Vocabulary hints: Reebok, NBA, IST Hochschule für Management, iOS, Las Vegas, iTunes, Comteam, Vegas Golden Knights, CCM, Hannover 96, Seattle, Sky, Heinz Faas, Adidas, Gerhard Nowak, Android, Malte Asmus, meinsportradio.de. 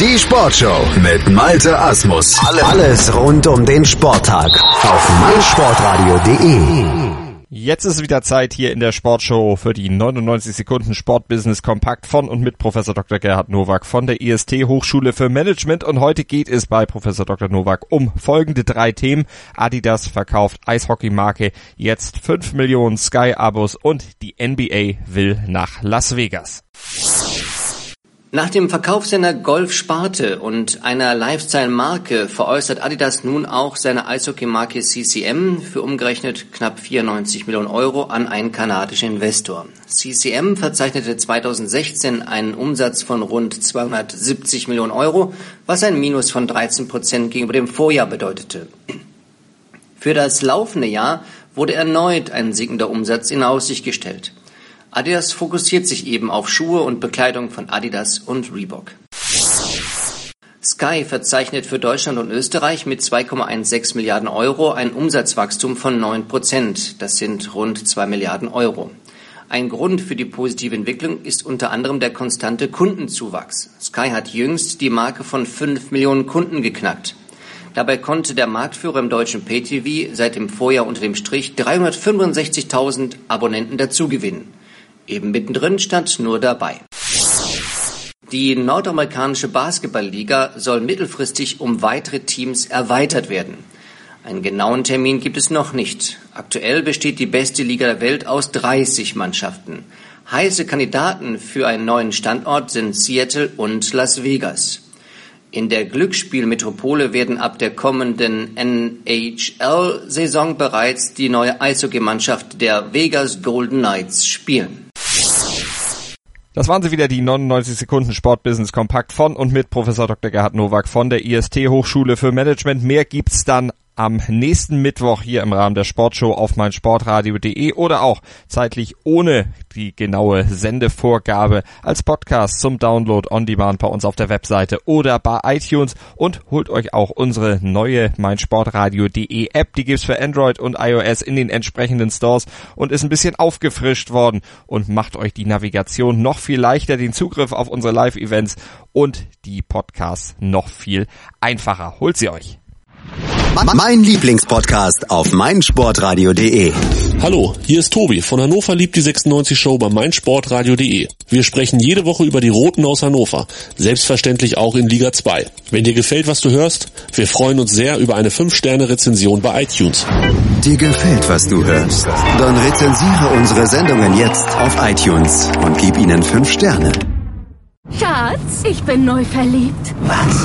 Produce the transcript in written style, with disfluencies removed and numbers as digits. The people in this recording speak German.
Die Sportshow mit Malte Asmus. Alles rund um den Sporttag auf meinsportradio.de. Jetzt ist wieder Zeit hier in der Sportshow für die 99 Sekunden Sportbusiness Kompakt von und mit Professor Dr. Gerhard Nowak von der IST Hochschule für Management. Und heute geht es bei Professor Dr. Nowak um folgende drei Themen. Adidas verkauft Eishockeymarke jetzt 5 Millionen Sky-Abos und die NBA will nach Las Vegas. Nach dem Verkauf seiner Golf-Sparte und einer Lifestyle-Marke veräußert Adidas nun auch seine Eishockey-Marke CCM für umgerechnet knapp 94 Millionen Euro an einen kanadischen Investor. CCM verzeichnete 2016 einen Umsatz von rund 270 Millionen Euro, was ein Minus von 13% gegenüber dem Vorjahr bedeutete. Für das laufende Jahr wurde erneut ein sinkender Umsatz in Aussicht gestellt. Adidas fokussiert sich eben auf Schuhe und Bekleidung von Adidas und Reebok. Sky verzeichnet für Deutschland und Österreich mit 2,16 Milliarden Euro ein Umsatzwachstum von 9%. Das sind rund 2 Milliarden Euro. Ein Grund für die positive Entwicklung ist unter anderem der konstante Kundenzuwachs. Sky hat jüngst die Marke von 5 Millionen Kunden geknackt. Dabei konnte der Marktführer im deutschen PTV seit dem Vorjahr unter dem Strich 365.000 Abonnenten dazugewinnen. Eben mittendrin stand nur dabei. Die nordamerikanische Basketballliga soll mittelfristig um weitere Teams erweitert werden. Einen genauen Termin gibt es noch nicht. Aktuell besteht die beste Liga der Welt aus 30 Mannschaften. Heiße Kandidaten für einen neuen Standort sind Seattle und Las Vegas. In der Glücksspielmetropole werden ab der kommenden NHL-Saison bereits die neue Eishockeymannschaft der Vegas Golden Knights spielen. Das waren sie wieder, die 99 Sekunden Sportbusiness Kompakt von und mit Professor Dr. Gerhard Nowak von der IST Hochschule für Management. Mehr gibt's dann am nächsten Mittwoch hier im Rahmen der Sportshow auf meinsportradio.de oder auch zeitlich ohne die genaue Sendevorgabe als Podcast zum Download on Demand bei uns auf der Webseite oder bei iTunes, und holt euch auch unsere neue meinsportradio.de App. Die gibt's für Android und iOS in den entsprechenden Stores und ist ein bisschen aufgefrischt worden und macht euch die Navigation noch viel leichter, den Zugriff auf unsere Live-Events und die Podcasts noch viel einfacher. Holt sie euch. Mein Lieblingspodcast auf meinsportradio.de. Hallo, hier ist Tobi von Hannover liebt die 96 Show bei meinsportradio.de. Wir sprechen jede Woche über die Roten aus Hannover, selbstverständlich auch in Liga 2. Wenn dir gefällt, was du hörst, wir freuen uns sehr über eine 5-Sterne-Rezension bei iTunes. Dir gefällt, was du hörst? Dann rezensiere unsere Sendungen jetzt auf iTunes und gib ihnen 5 Sterne. Schatz, ich bin neu verliebt. Was?